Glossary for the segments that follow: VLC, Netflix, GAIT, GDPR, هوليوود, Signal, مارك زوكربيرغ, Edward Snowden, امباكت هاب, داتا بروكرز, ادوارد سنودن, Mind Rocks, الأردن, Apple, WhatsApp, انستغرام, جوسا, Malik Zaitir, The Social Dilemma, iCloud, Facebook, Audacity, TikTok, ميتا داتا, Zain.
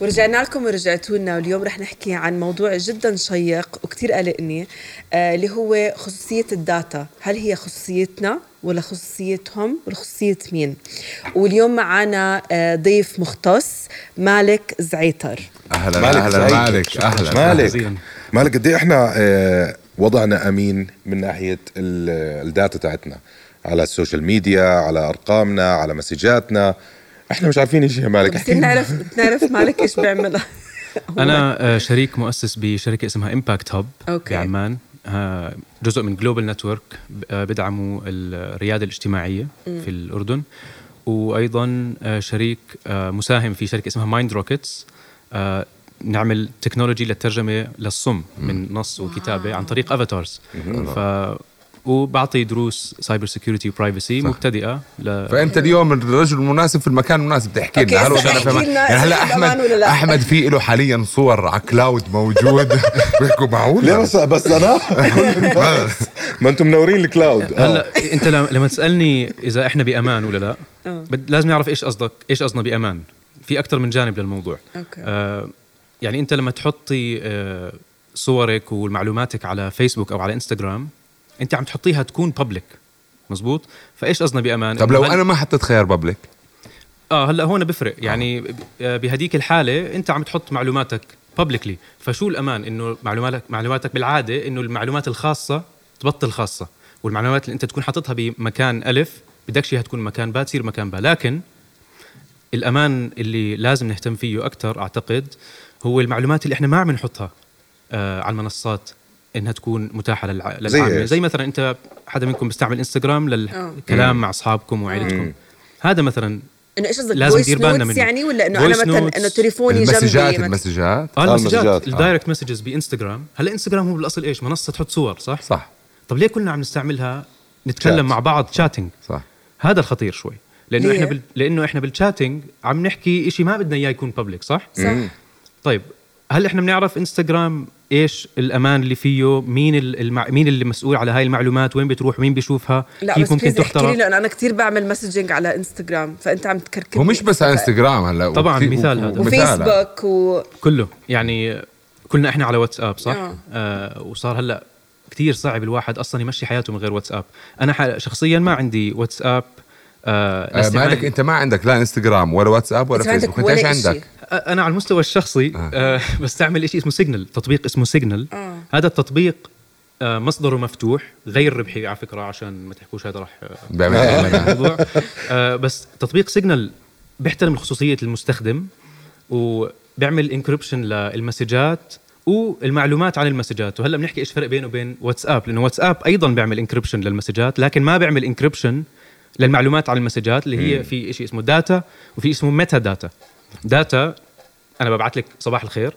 ورجعنا لكم ورجعتوا لنا، واليوم رح نحكي عن موضوع جدا شيق وكتير قلقني، اللي هو خصوصية الداتا. هل هي خصوصيتنا ولا خصوصيتهم والخصوصية مين؟ واليوم معنا ضيف مختص، مالك زعيتر. أهلا مالك. قد ايه احنا وضعنا أمين من ناحية الداتا تاعتنا على السوشيال ميديا، على أرقامنا، على مسجاتنا. احنا مش عارفين ايش يا مالك. بس نعرف مالك ايش بيعمل. انا شريك مؤسس بشركه اسمها امباكت هاب بعمان، جزء من جلوبال نتورك، بدعموا الرياده الاجتماعيه في الاردن، وايضا شريك مساهم في شركه اسمها مايند روكتس، نعمل تكنولوجي للترجمه للصم من نص وكتابه عن طريق افاتارز. وبعطي دروس سايبر سيكيورتي وبرايفسي مبتدئه. فانت اليوم الرجل المناسب في المكان المناسب تحكي لنا. هلا هلا احمد في له حاليا صور على كلاود موجود. بيحكوا معقول؟ لا بس انا ما انتم منورين الكلاود. هلا انت لما تسالني اذا احنا بامان ولا لا، لازم نعرف ايش قصدك، ايش قصدنا بامان. في اكثر من جانب للموضوع. يعني انت لما تحطي صورك ومعلوماتك على فيسبوك او على انستغرام، انت عم تحطيها تكون بابليك، مزبوط؟ فايش قصدنا بامان؟ طب لو انا ما حطيت خيار بابليك، هلا هون بفرق. يعني بهديك الحاله انت عم تحط معلوماتك بابليكلي، فشو الامان؟ انه معلوماتك بالعاده انه المعلومات الخاصه تبطل خاصه، والمعلومات اللي انت تكون حاططها بمكان الف بدكش اياها تكون مكان باء تصير مكان باء. لكن الامان اللي لازم نهتم فيه اكثر اعتقد هو المعلومات اللي احنا ما عم نحطها على المنصات انها تكون متاحه للعامه. زي مثلا انت حدا منكم بيستعمل انستغرام للكلام مع اصحابكم وعائلتكم، هذا مثلا انه ايش قصدك؟ لازم ندير بالنا منه. يعني ولا انه انا مثلا انه تليفوني جنبي المسجات الدايركت مسجز بانستغرام. هلا انستغرام هو بالاصل ايش؟ منصه تحط صور، صح. طب ليه كلنا عم نستعملها نتكلم مع بعض شاتنج؟ صح، هذا الخطير شوي، لانه احنا لانه احنا بالشاتنج عم نحكي شيء ما بدنا اياه يكون بابليك، صح. طيب هل احنا بنعرف انستغرام ايش الامان اللي فيه؟ مين اللي مسؤول على هاي المعلومات؟ وين بتروح؟ مين بيشوفها؟ كيف ممكن تحترم؟ لأن انا كتير بعمل مسجنج على انستغرام، فانت عم تكركب. ومش بس على انستغرام، هلا طبعا مثال هذا وفيسبوك وكله. يعني كلنا احنا على واتساب، صح. وصار هلا كتير صعب الواحد اصلا يمشي حياته من غير واتساب. انا شخصيا ما عندي واتساب. مالك انت ما عندك لا انستغرام ولا واتساب ولا فيسبوك، انت ايش عندك؟ انا على المستوى الشخصي بستعمل شيء اسمه سيجنال، تطبيق اسمه سيجنال. هذا التطبيق مصدره مفتوح، غير ربحي على فكره، عشان ما تحكوش هذا راح الموضوع. بس تطبيق سيجنال بيحترم خصوصيه المستخدم، وبيعمل انكريبشن للمسجات والمعلومات عن المسجات. وهلا بنحكي ايش فرق بينه وبين واتساب، لانه واتساب ايضا بيعمل انكريبشن للمسجات، لكن ما بيعمل انكريبشن للمعلومات عن المسجات، اللي هي في شيء اسمه داتا وفي اسمه ميتا داتا. داتا انا ببعث لك صباح الخير،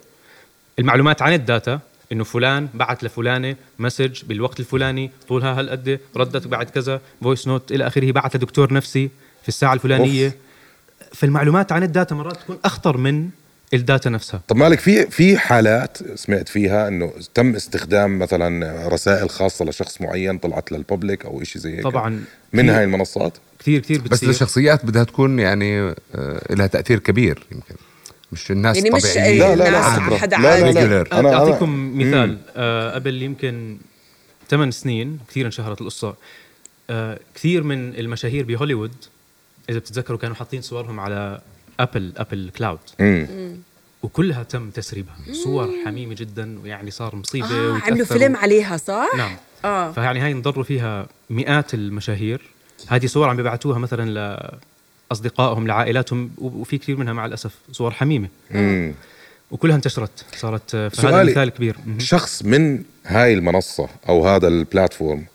المعلومات عن الداتا انه فلان بعت لفلانه مسج بالوقت الفلاني، طولها هالقد، ردت بعد كذا، فويس نوت الى اخره، بعت لدكتور نفسي في الساعه الفلانيه. فالمعلومات عن الداتا مرات تكون اخطر من الداتا نفسها. طب مالك، في حالات سمعت فيها انه تم استخدام مثلا رسائل خاصه لشخص معين طلعت للببليك او شيء زي هيك؟ طبعا من هاي المنصات كثير بتصير. بس لشخصيات بدها تكون يعني لها تاثير كبير، يمكن مش الناس يعني طبيعيين. لا. أنا اعطيكم مثال. قبل يمكن 8 سنين كثير انشهرت القصه. كثير من المشاهير بهوليوود اذا بتتذكروا كانوا حاطين صورهم على ابل كلاود، وكلها تم تسريبها. صور حميمه جدا، ويعني صار مصيبه. عملوا فيلم عليها، صح. نعم. فيعني هاي انضروا فيها مئات المشاهير. هذه صور عم بيبعتوها مثلا لاصدقائهم، لعائلاتهم، وفي كثير منها مع الاسف صور حميمه، وكلها انتشرت صارت. فهذا مثال كبير. شخص من هاي المنصه او هذا البلاتفورم،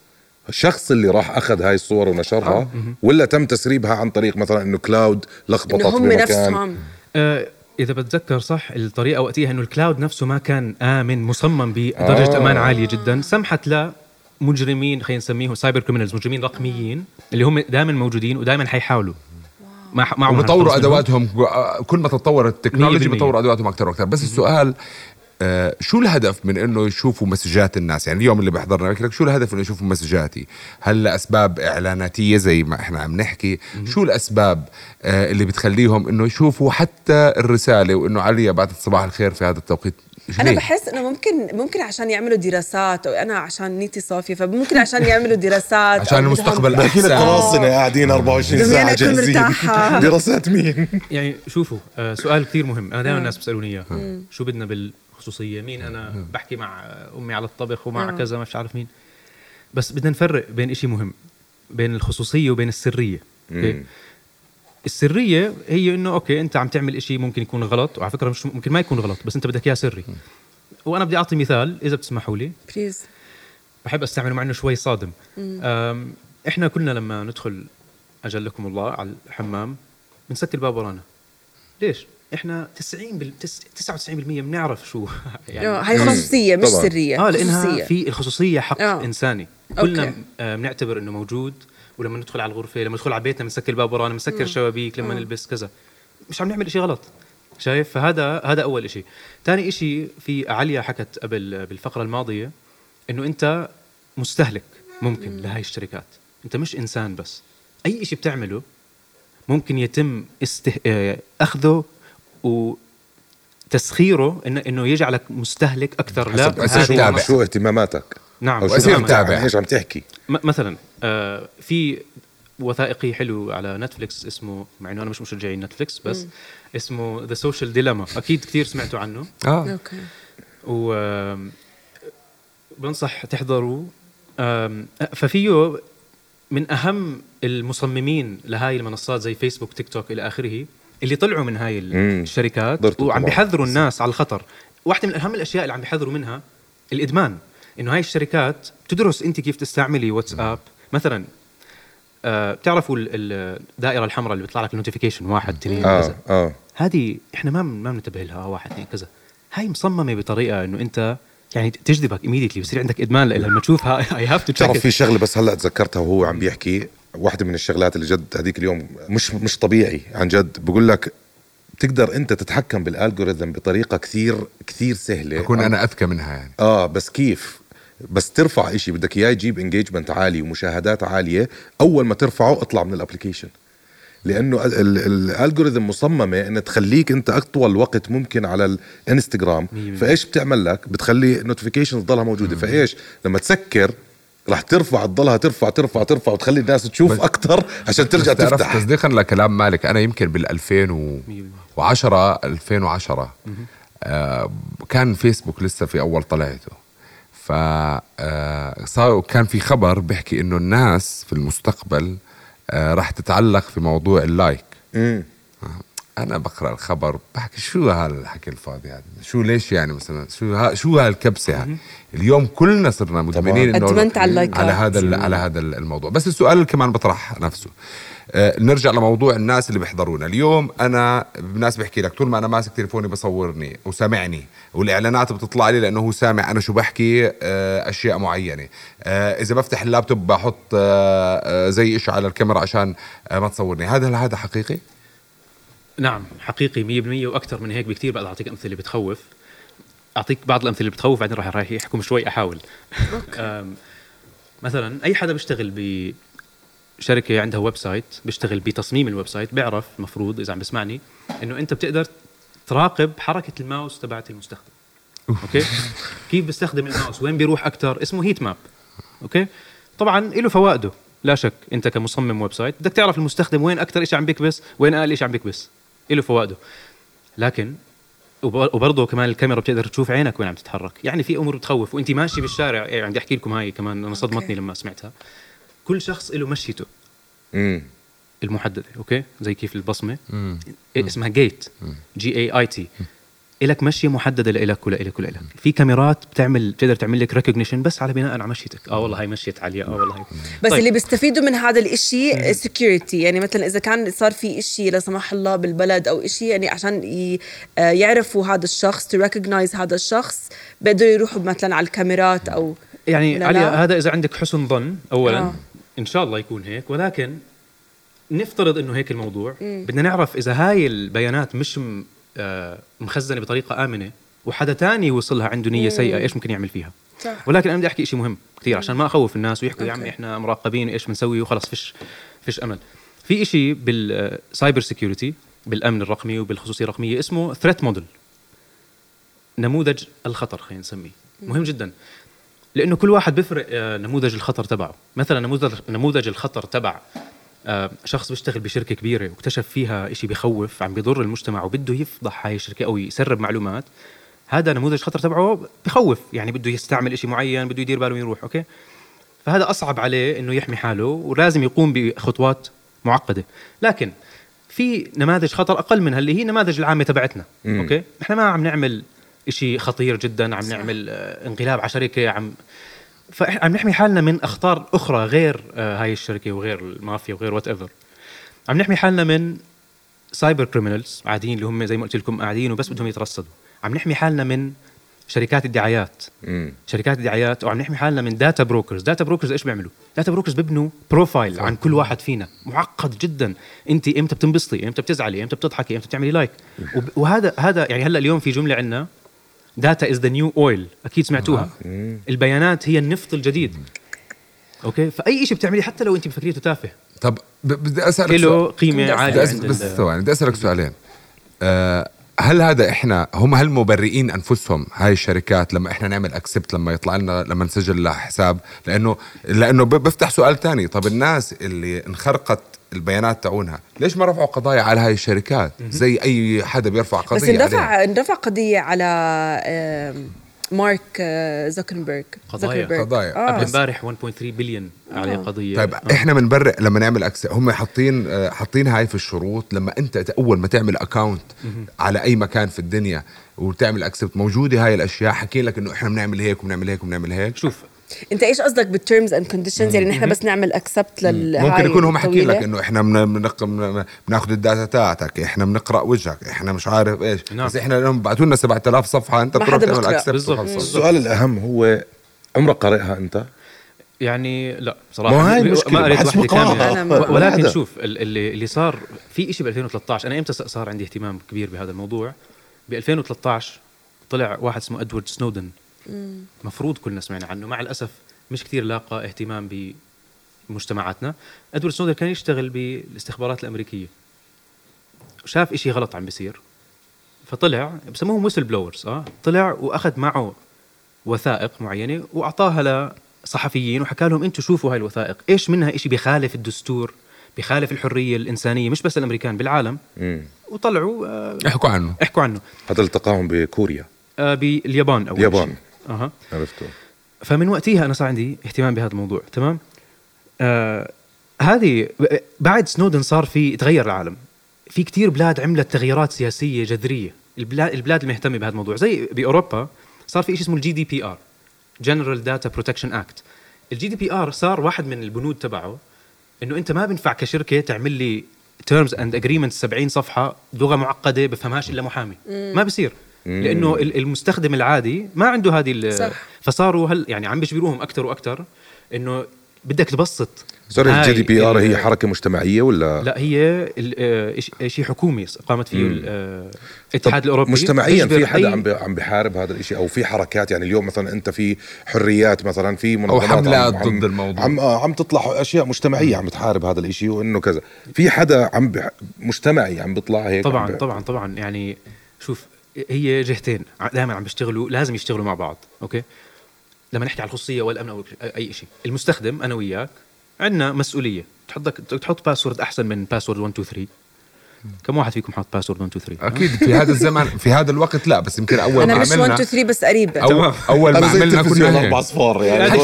الشخص اللي راح أخذ هاي الصور ونشرها ولا تم تسريبها عن طريق مثلا إنه كلاود لخبطت بمكان؟ إذا بتذكر صح الطريقة وقتها إنه الكلاود نفسه ما كان آمن، مصمم بدرجة أمان عالية جدا، سمحت لمجرمين، خلينا نسميهم سايبر كريمينالز، مجرمين رقميين اللي هم دائما موجودين ودائما حيحاولوا. وبطوروا أدواتهم، كل ما تتطور التكنولوجيا بطوروا أدواتهم أكتر وأكتر. بس السؤال شو الهدف من انه يشوفوا مسجات الناس؟ يعني اليوم اللي بحضرنا بحكي لك شو الهدف انه يشوفوا مسجاتي؟ هل لأسباب اعلاناتيه زي ما احنا عم نحكي؟ شو الاسباب اللي بتخليهم انه يشوفوا حتى الرساله وانه علي بعد صباح الخير في هذا التوقيت؟ انا بحس انه ممكن عشان يعملوا دراسات، وانا عشان نيتي صافيه فممكن عشان يعملوا دراسات عشان المستقبل احسن. قراصنه قاعدين 24 ساعه جاهزين دراسات مين؟ يعني شوفوا سؤال كثير مهم، انا دائما الناس بيسالوني اياه، شو بدنا بالخصوصيه؟ مين انا بحكي مع امي على الطبخ ومع كذا مش عارف مين، بس بدنا نفرق بين إشي مهم، بين الخصوصيه وبين السريه. السرية هي إنه أوكي أنت عم تعمل إشي ممكن يكون غلط، وعلى فكرة مش ممكن ما يكون غلط، بس أنت بدك إياه سري. وأنا بدي أعطي مثال إذا بتسمحوا لي. بليز. بحب أستعمله مع إنه شوي صادم. إحنا كلنا لما ندخل أجلكم الله على الحمام بنسكر الباب ورانا. ليش؟ إحنا 99% بنعرف شو. يعني هاي خصوصية مش سرية. لأنها في الخصوصية حق إنساني. كلنا بنعتبر إنه موجود. ولما ندخل على الغرفة، لما ندخل على بيتنا بنسكر الباب ورانا، بنسكر شبابيك لما نلبس كذا، مش عم نعمل إشي غلط، شايف؟ فهذا أول إشي. تاني إشي، في عليا حكت قبل بالفقرة الماضية إنه أنت مستهلك ممكن لهاي الشركات، أنت مش إنسان بس، أي إشي بتعمله ممكن يتم أخذه و تسخيره إنه يجعلك مستهلك أكثر. لا، شو اهتماماتك؟ نعم، وأصير متابع. إيش عم تحكي؟ مثلا في وثائقي حلو على نتفليكس اسمه، مع إنه أنا مش مشجعين نتفليكس، بس اسمه The Social Dilemma، أكيد كتير سمعتوا عنه. أوكي. وبنصح تحضروا. ففيه من أهم المصممين لهاي المنصات زي فيسبوك، تيك توك إلى آخره، اللي طلعوا من هاي الشركات وعم بيحذروا الناس على الخطر. واحدة من أهم الأشياء اللي عم بيحذروا منها الإدمان، إنه هاي الشركات بتدرس أنت كيف تستعملي واتساب. مثلاً بتعرفوا الدائرة الحمراء اللي بيطلع لك النوتيفيكيشن 1 2 كذا، هذه إحنا ما منتبه لها، 1 2 كذا، هاي مصممة بطريقة إنه أنت يعني تجذبك immediately، بصير عندك إدمان لما تشوفها. I have to check. تعرف في شغلة بس هلأ تذكرتها وهو عم بيحكي، واحدة من الشغلات اللي جد هذيك اليوم مش طبيعي عن جد. بقول لك تقدر أنت تتحكم بالألغوريثم بطريقة كثير كثير سهلة، أكون أنا أذكى منها يعني. بس كيف؟ بس ترفع إشي بدك إياه يجيب إنجيجمنت عالي ومشاهدات عالية، أول ما ترفعه اطلع من الأبليكيشن، لأنه الألغوريثم مصممة إن تخليك أنت أطول وقت ممكن على الانستغرام. فإيش بتعمل لك؟ بتخلي نوتيفيكيشن تضلها موجودة. فإيش لما تسكر رح ترفع، تضلها ترفع ترفع ترفع وتخلي الناس تشوف أكتر عشان ترجع تفتح. تصديقا لكلام مالك، أنا يمكن بال2010 كان فيسبوك لسه في أول طلعته، كان في خبر بيحكي إنه الناس في المستقبل راح تتعلق في موضوع اللايك. أنا بقرأ الخبر بحكي شو هالحكي الفاضي هذا، شو ليش يعني مثلا، شو هالكبسة هاي؟ اليوم كلنا صرنا مدمنين إنه على هذا الموضوع. بس السؤال كمان بطرح نفسه، نرجع لموضوع الناس اللي بيحضرونا اليوم. أنا الناس بحكي لك طول ما أنا ماسك تليفوني بصورني وسامعني، والإعلانات بتطلع لي لأنه هو سامع أنا شو بحكي، أشياء معينة. إذا بفتح اللابتوب بحط زي إيش على الكاميرا عشان ما تصورني. هذا حقيقي؟ نعم حقيقي 100%، وأكثر من هيك بكتير. بقدر أعطيك أمثلة بتخوف، أعطيك بعض الأمثلة اللي بتخوف، بعدين راح يحكم شوي، أحاول. مثلا أي حدا بيشتغل شركة عندها ويب سايت، بيشتغل بتصميم الويب سايت، بيعرف مفروض إذا عم بسمعني إنه أنت بتقدر تراقب حركة الماوس تبعت المستخدم. أوكي، كيف بيستخدم الماوس، وين بيروح أكتر، اسمه هيت ماب. أوكي، طبعاً له فوائده لا شك، أنت كمصمم ويب سايت بدك تعرف المستخدم وين أكتر إيش عم بيكبس، وين أقل إيش عم بيكبس، له فوائده. لكن وبرضه كمان الكاميرا بتقدر تشوف عينك وين عم تتحرك، يعني في أمور بتخوف. وأنت ماشي بالشارع، يعني بدي أحكي لكم هاي كمان، أنا صدمتني لما سمعتها. كل شخص له مشيته المحددة، أوكي، زي كيف البصمة اسمها جيت، GAIT، إلك مشية محددة لإلك ولإلك. في كاميرات بتقدر تعمل لك ريكوجنيشن بس على بناء على مشيتك. والله هاي مشيت عليا، والله هاي. بس طيب، اللي بيستفيدوا من هذا الإشي سكيورتي، يعني مثلا إذا كان صار في إشي لا سمح الله بالبلد أو إشي، يعني عشان يعرفوا هذا الشخص، تريكوجنايز هذا الشخص، بقدروا يروحوا مثلا على الكاميرات أو يعني علي. هذا إذا عندك حسن ظن أولا. إن شاء الله يكون هيك، ولكن نفترض إنه هيك الموضوع. بدنا نعرف إذا هاي البيانات مش مخزنة بطريقة آمنة، وحدا تاني وصلها عنده نية سيئة إيش ممكن يعمل فيها. ولكن أنا بدي أحكي إشي مهم كتير عشان ما أخوف الناس ويحكوا يا عمي إحنا مراقبين وإيش بنسوي وخلص فيش أمل. في إشي بالسايبر سيكيورتي بالأمن الرقمي وبالخصوصية الرقمية اسمه ثريت موديل، نموذج الخطر خلينا نسميه. مهم جدا لأنه كل واحد بيفرق نموذج الخطر تبعه. مثلا نموذج الخطر تبع شخص بيشتغل بشركة كبيرة واكتشف فيها إشي بخوف عم بيضر المجتمع وبده يفضح هاي الشركة أو يسرب معلومات، هذا نموذج خطر تبعه بخوف، يعني بده يستعمل إشي معين بده يدير باله ويروح. أوكي، فهذا أصعب عليه إنه يحمي حاله ولازم يقوم بخطوات معقدة. لكن في نماذج خطر أقل منها اللي هي نماذج العامة تبعتنا. أوكي، نحن ما عم نعمل إشي خطير جدا، عم نعمل انقلاب على شركة، فعم نحمي حالنا من أخطار أخرى غير هاي الشركة وغير المافيا وغير وات ايفر. عم نحمي حالنا من سايبر كريمينالز عاديين اللي هم زي ما قلت لكم قاعدين وبس بدهم يترصدوا. عم نحمي حالنا من شركات الدعايات، وعم نحمي حالنا من داتا بروكرز. ايش بيعملوا؟ داتا بروكرز بيبنوا بروفايل عن كل واحد فينا معقد جدا، انت امتى بتنبسطي، امتى بتزعلي، امتى بتضحكي، امتى بتعملي لايك. وهذا يعني هلا اليوم في جملة عندنا داتا is the new oil، أكيد سمعتوها. البيانات هي النفط الجديد. أوكي، فأي إشي بتعملي حتى لو أنت بفكريته تافه. طب بدي أسألك سؤال، قيمة عالية عند بس ثواني بدي أسألك سؤالين. هل هذا إحنا هم هل مبرئين أنفسهم هاي الشركات لما إحنا نعمل أكسبت، لما يطلع لنا لما نسجل لحساب؟ لأنه بفتح سؤال تاني. طب الناس اللي انخرقت البيانات تعونها ليش ما رفعوا قضايا على هاي الشركات زي أي حدا بيرفع قضية؟ بس ندفع قضية على مارك زوكربيرغ. قضايا قبل امبارح 1.3 بليون عليه قضية. طيب إحنا بنبرئ لما نعمل أكسبت؟ هم حاطين هاي في الشروط لما أنت أول ما تعمل أكاونت على أي مكان في الدنيا وتعمل أكسبت موجودة هاي الأشياء، حكي لك إنه إحنا بنعمل هيك وبنعمل هيك وبنعمل هيك. شوف انت ايش قصدك بالتيرمز اند كونديشنز؟ يعني نحن بس نعمل اكسبت للهاي. ممكن يكون هم حكي لك انه احنا بناخذ الداتا تاعتك، احنا بنقرا وجهك، احنا مش عارف ايش. بس احنا لهم بعثوا لنا 7000 صفحه انت بتروح تعمل اكسبت. السؤال الاهم هو عمرك قرأها انت؟ يعني لا صراحه ما قريت وحده كامله، ولكن شوف اللي صار في إشي ب 2013. انا امتى صار عندي اهتمام كبير بهذا الموضوع؟ ب 2013 طلع واحد اسمه ادوارد سنودن، مفروض كلنا سمعنا عنه، مع الأسف مش كتير لاقى اهتمام بمجتمعاتنا. أدوارد سنودن كان يشتغل بالاستخبارات الأمريكية، شاف إشي غلط عم بيصير، فطلع بسموهم ويسل بلورز. طلع وأخذ معه وثائق معينة وأعطاها لصحفيين وحكى لهم أنتوا شوفوا هاي الوثائق، إيش منها إشي بخالف الدستور، بخالف الحرية الإنسانية، مش بس الأمريكان بالعالم. وطلعوا احكوا عنه. هذا التقاهم بكوريا باليابان أول شيء. عرفته. فمن وقتها أنا صار عندي اهتمام بهذا الموضوع. تمام. هذه بعد سنودن صار في تغير العالم، في كتير بلاد عملت تغييرات سياسية جذرية. البلاد المهتمة بهذا الموضوع زي بأوروبا صار في شيء اسمه GDPR General Data Protection Act. GDPR صار واحد من البنود تبعه إنه أنت ما بنفع كشركة تعمل لي terms and agreements 70 صفحة لغة معقدة بفهمهاش إلا محامي. ما بصير، لأنه المستخدم العادي ما عنده هذه. فصاروا يعني عم بيشبروهم أكتر وأكتر إنه بدك تبسط. صار الجي دي بي آر هي حركة مجتمعية ولا لا؟ هي شيء حكومي قامت فيه الاتحاد الأوروبي. مجتمعيا في حدا عم بحارب هذا الشيء، أو في حركات؟ يعني اليوم مثلا أنت في حريات مثلا، في منظمات أو حملات ضد الموضوع، عم تطلع أشياء مجتمعية عم بتحارب هذا الشيء وإنه كذا. في حدا مجتمعي عم بيطلع هيك؟ طبعا يعني شوف، هي جهتين دائما عم بيشتغلوا، لازم يشتغلوا مع بعض. أوكي، لما نحكي على الخصوصية والأمن أو أي شيء، المستخدم أنا وياك عندنا مسؤولية. تحط باسورد أحسن من باسورد 123. كم واحد فيكم حط باسورد 123؟ أكيد في هذا الزمان في هذا الوقت لا، بس يمكن أول ما عملنا 123 بس قريب. أول ما عملنا كنا 4 صفار يعني.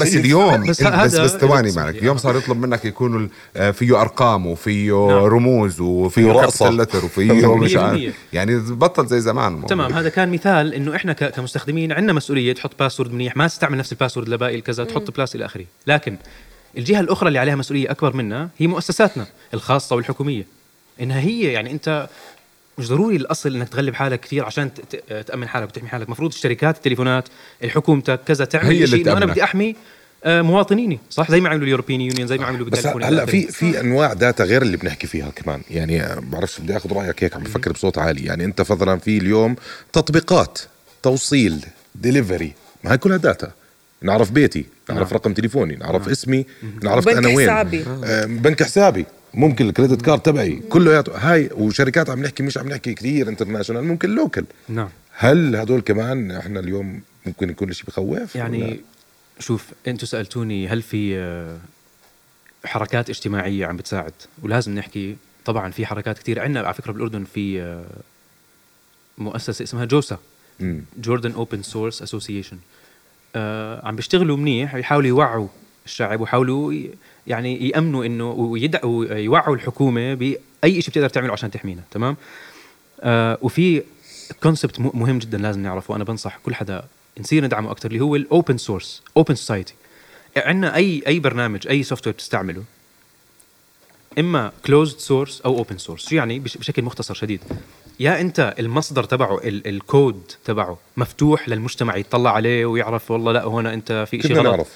بس اليوم بس ثواني معك، اليوم صار يطلب منك يكونوا فيه أرقام وفيه رموز وفيه رقصة لتر وفيه مش عارف، يعني بطل زي زمان. تمام، هذا كان مثال إنه إحنا كمستخدمين عندنا مسؤولية. تحط باسورد منيح، ما تستعمل نفس الباسورد لباقي الكذا، تحط بلاس إلى آخره. لكن الجهة الأخرى اللي عليها مسؤولية أكبر منا هي مؤسساتنا الخاصة والحكومية، إنها هي يعني أنت مش ضروري الأصل إنك تغلب حالك كثير عشان تأمن حالك وتحمي حالك. مفروض الشركات، التليفونات، الحكومتك كذا تعمل شيء. أنا بدي أحمي مواطنيني صح زي ما عملوا اليوروبيين يونيون زي ما عملوا بالتليفون. هلا في انواع داتا غير اللي بنحكي فيها كمان يعني بعرفش بدي اخذ رايك هيك عم بفكر بصوت عالي يعني انت فضلا في اليوم تطبيقات توصيل ديليفري ما هي كلها داتا نعرف بيتي نعرف رقم تليفوني نعرف اسمي نعرف انا وين حسابي. بنك حسابي ممكن الكريدت كارد تبعي كله هاي وشركات عم نحكي مش عم نحكي كثير انترناشونال ممكن لوكل. نعم هل هدول كمان احنا اليوم ممكن يكون شيء بخوف يعني ولا؟ شوف انتوا سألتوني هل في حركات اجتماعية عم بتساعد ولازم نحكي طبعا في حركات كتير عنا على فكرة بالأردن في مؤسسة اسمها جوسا جوردن اوبن سورس اسوسيشن عم بيشتغلوا منيح يحاولوا يوعوا الشعب ويحاولوا يعني يأمنوا انه ويدعوا يوعوا الحكومة بأي شيء بتقدر تعمله عشان تحمينا تمام. وفي كونسبت مهم جدا لازم نعرفه وانا بنصح كل حدا نصير ندعمه أكتر اللي هو الأوبن سورس أوبن سوسايتي. عندنا أي برنامج أي سوفتوير بتستعمله إما كلوزد سورس أو أوبن سورس يعني بشكل مختصر شديد يا أنت المصدر تبعه الكود تبعه مفتوح للمجتمع يطلع عليه ويعرف والله لا هنا أنت في شيء غلط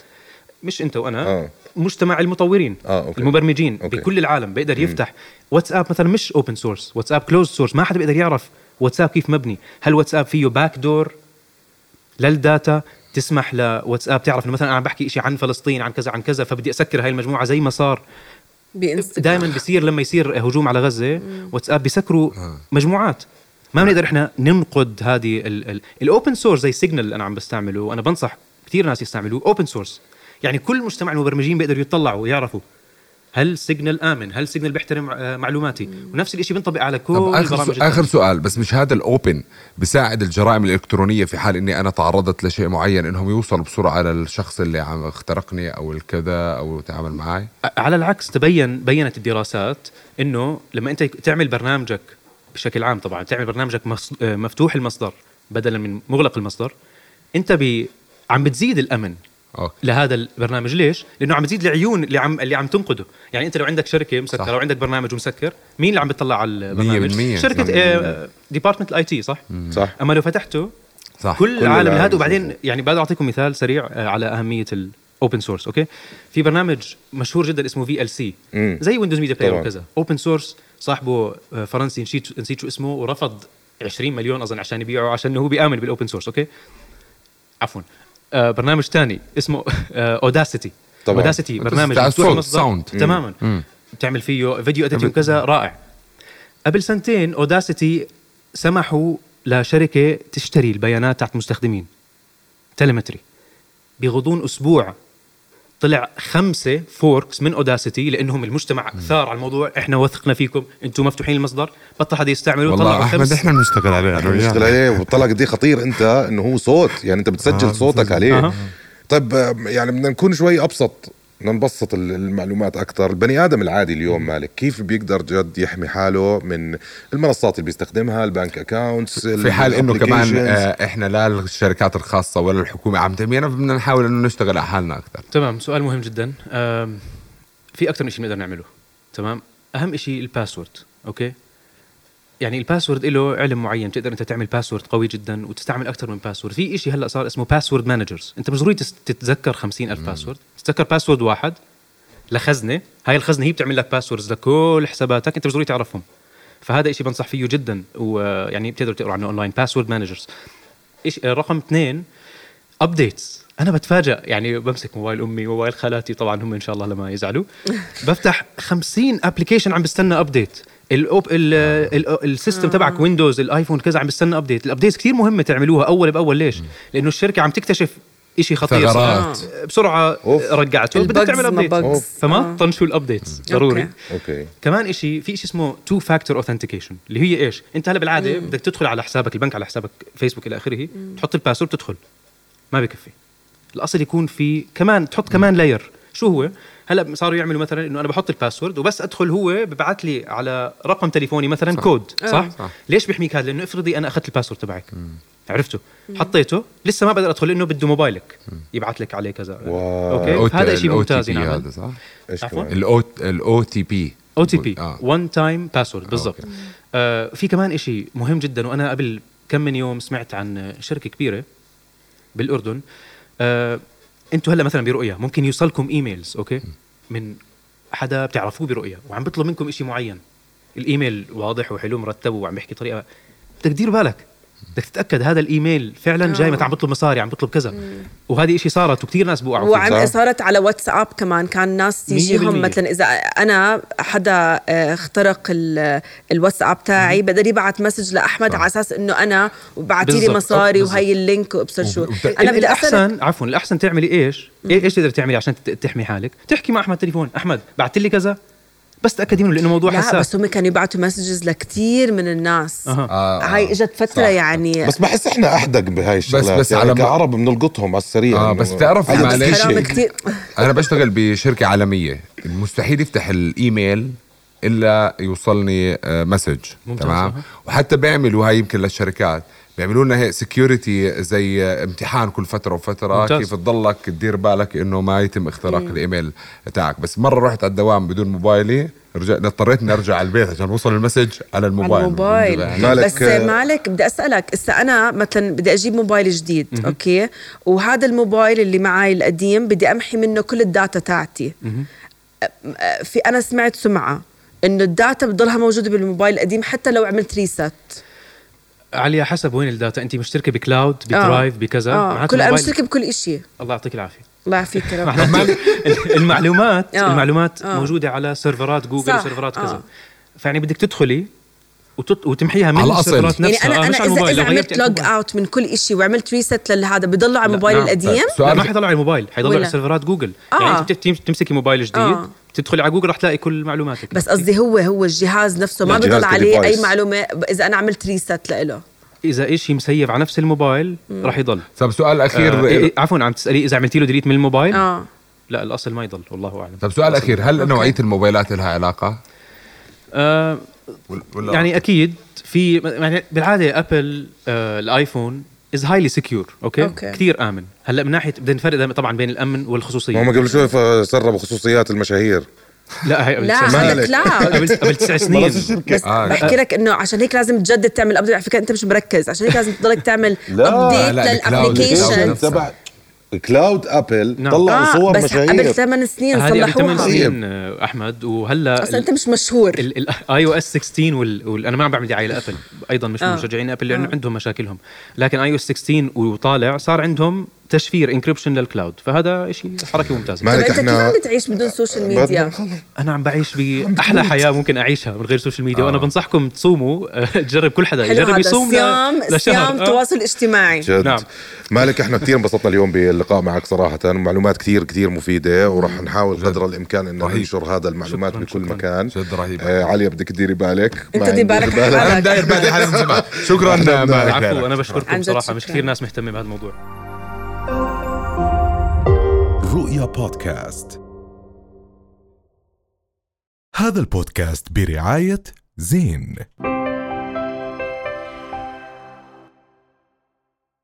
مش أنت وأنا مجتمع المطورين المبرمجين بكل العالم بيقدر يفتح واتساب مثلا مش أوبن سورس واتساب كلوزد سورس ما حدا بيقدر يعرف واتساب كيف مبني هل واتساب فيه باك دور للداتا تسمح لواتساب تعرف إنه مثلا أنا بحكي إشي عن فلسطين عن كذا عن كذا فبدي أسكر هاي المجموعة زي ما صار دائما بيصير لما يصير هجوم على غزة واتساب بيسكروا مجموعات ما بنقدر إحنا ننقد هذه الأوبن سورس زي سيجنال أنا عم بستعمله وأنا بنصح كتير ناس يستعملوه أوبن سورس يعني كل مجتمع المبرمجين بيقدروا يطلعوا ويعرفوا هل سيجنال آمن هل سيجنال بيحترم معلوماتي ونفس الاشي بينطبق على كل برامج. آخر سؤال بس مش هذا الأوبن بساعد الجرائم الإلكترونية في حال إني أنا تعرضت لشيء معين إنهم يوصلوا بسرعة للشخص اللي عم اخترقني أو الكذا أو تعامل معي؟ على العكس بيّنت الدراسات إنه لما أنت تعمل برنامجك بشكل عام طبعا تعمل برنامجك مفتوح المصدر بدلا من مغلق المصدر أنت عم بتزيد الأمن لهذا البرنامج. ليش؟ لأنه عم بتزيد العيون اللي عم تنقده. يعني أنت لو عندك شركة مسكرة لو عندك برنامج ومسكر مين اللي عم بتطلع على البرنامج؟ شركة ديبارتمنت الآي تي صح؟ أما لو فتحته صح. كل العالم هذا. وبعدين يعني بقدر أعطيكم مثال سريع على أهمية الأوبن سورس. أوكي في برنامج مشهور جدا اسمه VLC زي ويندوز ميديا بلاير وكذا أوبن سورس صاحبه فرنسي نسيت شو اسمه ورفض 20 مليون أظن عشان يبيعه عشان هو بيآمن بالأوبن سورس. أوكي عفوا برنامج تاني اسمه Audacity. Audacity برنامج مفتوح المصدر تماماً بتعمل فيه فيديو أديتنج وكذا رائع. قبل سنتين Audacity سمحوا لشركة تشتري البيانات تاعت مستخدمين تليمتري. بغضون أسبوع طلع 5 فوركس من Audacity لأنهم المجتمع ثار على الموضوع. إحنا وثقنا فيكم أنتم مفتوحين المصدر بطل حدا يستعملوا. والله أحمد إحنا نشتغل عليه وطلع قد إيه خطير أنت إنه هو صوت يعني أنت بتسجل صوتك عليه. طيب يعني بدنا نكون شوي أبسط نبسط المعلومات أكتر. البني آدم العادي اليوم مالك كيف بيقدر جد يحمي حاله من المنصات اللي بيستخدمها البنك أكاونتس في حال إنه كمان إحنا لا الشركات الخاصة ولا الحكومة عم تحمينا بدنا نحاول إنه نشتغل على حالنا أكتر. تمام سؤال مهم جدا. في أكتر من شيء نقدر نعمله. تمام أهم إشي الباسورد. أوكي يعني الباسورد له علم معين تقدر أنت تعمل باسورد قوي جدا وتستعمل أكتر من باسورد. في إشي هلأ صار اسمه باسورد مانجرز. أنت مش ضروري تتذكر 50,000 باسورد. تتذكر باسورد واحد لخزنة. هاي الخزنة هي بتعمل لك باسوردز لكل حساباتك أنت مش ضروري تعرفهم. فهذا إشي بنصح فيه جدا ويعني بتقدر تقرأ عنه أونلاين باسورد مانجرز. رقم 2 أبديتس. أنا بتفاجأ يعني بمسك موبايل أمي وموبايل خالاتي طبعا هم إن شاء الله لما يزعلوا بفتح 50 أبليكيشن عم بستنى أبديت. السيستم تبعك ويندوز الايفون كذا عم بستنى ابديت. الابديتس كثير مهمه تعملوها اول باول. ليش؟ لانه الشركه عم تكتشف إشي خطير بسرعه رجعته بدك تعمل ابديت فما طنشوا الابديتس ضروري. أوكي. كمان إشي في إشي اسمه 2 factor authentication اللي هي ايش؟ انت هلا بالعاده بدك تدخل على حسابك البنك على حسابك فيسبوك الى اخره تحط الباسورد تدخل ما بكفي. الاصل يكون في كمان تحط كمان لاير. شو هو؟ هلا صاروا يعملوا مثلا انه انا بحط الباسورد وبس ادخل هو ببعث لي على رقم تليفوني مثلا صح. كود صح؟ ليش بيحميك هذا؟ لانه افرضي انا اخذت الباسورد تبعك عرفته حطيته لسه ما بقدر ادخل لانه بده موبايلك يبعث لك عليه كذا. اوكي هذا شيء ممتاز. هذا صح الاو تي بي وان تايم باسورد بالضبط. في كمان شيء مهم جدا وانا قبل كم من يوم سمعت عن شركه كبيره بالاردن انتوا هلا مثلا برؤية ممكن يوصلكم ايميلز اوكي من حدا بتعرفوه برؤية وعم بيطلب منكم اشي معين. الايميل واضح وحلو مرتب وعم يحكي طريقة، بدك تدير بالك، بدك تتاكد هذا الايميل فعلا جاي متى عم بطلب مصاري، عم بطلب كذا. وهذه إشي صارت وكثير ناس بوقعوا فيها، وعم صارت على واتساب كمان، كان ناس يجيهم مثلا اذا انا حدا اخترق الواتساب تاعي بقدر يبعث مسج لاحمد على اساس انه انا وبعتي لي مصاري وهي اللينك وابصر شو انا الاحسن. عفوا الاحسن تعملي ايش؟ ايش تقدر تعملي عشان تحمي حالك؟ تحكي مع احمد تليفون، احمد بعت لي كذا بس تأكدي منه لأنه موضوع حساس. بس هم كانوا يبعتوا مسجز لكتير من الناس. هاي اجت فترة يعني. بس بحس إحنا أحدق بهاي الشغلات. بس يعني كعرب بنلقطهم على السريع. بس تعرف أنا بشتغل بشركة عالمية، مستحيل يفتح الإيميل إلا يوصلني مسج. تمام. وحتى بيعملوا هاي يمكن للشركات، بيعملوا لنا هي سكيورتي زي امتحان كل فترة وفترة. ممتاز. كيف تضلك تدير بالك انه ما يتم اختراق الايميل تاعك. بس مرة رحت على الدوام بدون موبايلي، اضطريت اني ارجع على البيت عشان وصل المسج على الموبايل. بس مالك بدي اسالك هسه، انا مثلا بدي اجيب موبايل جديد اوكي، وهذا الموبايل اللي معي القديم بدي امحي منه كل الداتا تاعتي. في انا سمعت سمعة انه الداتا بتضلها موجودة بالموبايل القديم حتى لو عملت ريست. عليها حسب وين الداتا، انت مشتركه بكلاود بدرايف بكذا كل انا مشتركه بكل إشي. الله يعطيك العافيه. الله يعافيك. المعلومات موجوده على سيرفرات جوجل وسيرفرات كذا، فيعني بدك تدخلي وتمحيها من السيرفرات نفسها. يعني انا اذا عملت لوج اوت من كل إشي وعملت ريست لهذا بضل على الموبايل القديم؟ لا، ما حيضل على الموبايل، حيضل على سيرفرات جوجل. يعني انت بتمسكي موبايل جديد تدخل على جوجل رح تلاقي كل معلوماتك. بس قصدي هو الجهاز نفسه ما بيطلع عليه أي معلومة إذا أنا عملت ريست لإله. إذا إشي مسيف على نفس الموبايل رح يضل. طب سؤال أخير. عفوا، عم تسألي إذا عملتي له ديليت من الموبايل؟ لا، الأصل ما يضل، والله أعلم. طب سؤال أخير، هل نوعية الموبايلات لها علاقة؟ يعني أكيد في، يعني بالعادة أبل الآيفون is highly secure okay. كتير آمن. هلا من ناحية بدنا نفرق طبعا بين الأمن والخصوصية. ما قبل شوي سربوا خصوصيات المشاهير. لا هي قبل 9 سنين. بحكي لك انه عشان هيك لازم تجدد تعمل ابديت. على فكرة انت مش مركز، عشان هيك لازم تضلك تعمل ابديت للابلكيشن تبع كلاود ابل. طلعوا صور مشاهير قبل 8 سنين صلحوها احمد. وهلا اصلا انت مش مشهور. الاي او اس 16 انا ما بعمل دعايه لابل، ايضا مش من مشجعين ابل لانه عندهم مشاكلهم، لكن اي او اس 16 وطالع صار عندهم تشفير انكريبشن للكلاود، فهذا شيء حركه ممتازه. انت كيف عم بتعيش بدون سوشيال ميديا؟ انا عم بعيش باحلى حياه ممكن اعيشها من غير سوشيال ميديا. وانا بنصحكم تصوموا. تجرب كل حدا يجرب يصوم لشهر تواصل اجتماعي. نعم مالك، احنا كثير انبسطنا اليوم باللقاء معك صراحه، معلومات كثير كثير مفيده، وراح نحاول قدر الامكان ان ننشر هذا المعلومات بكل مكان. علي بدك تديري بالك، انت دير بالك، انا داير بالي حالي من زمان. شكرا مالك. عفوا، انا بشكركم صراحه، مش كثير ناس مهتمه بهذا الموضوع. رؤيا بودكاست. هذا البودكاست برعاية زين.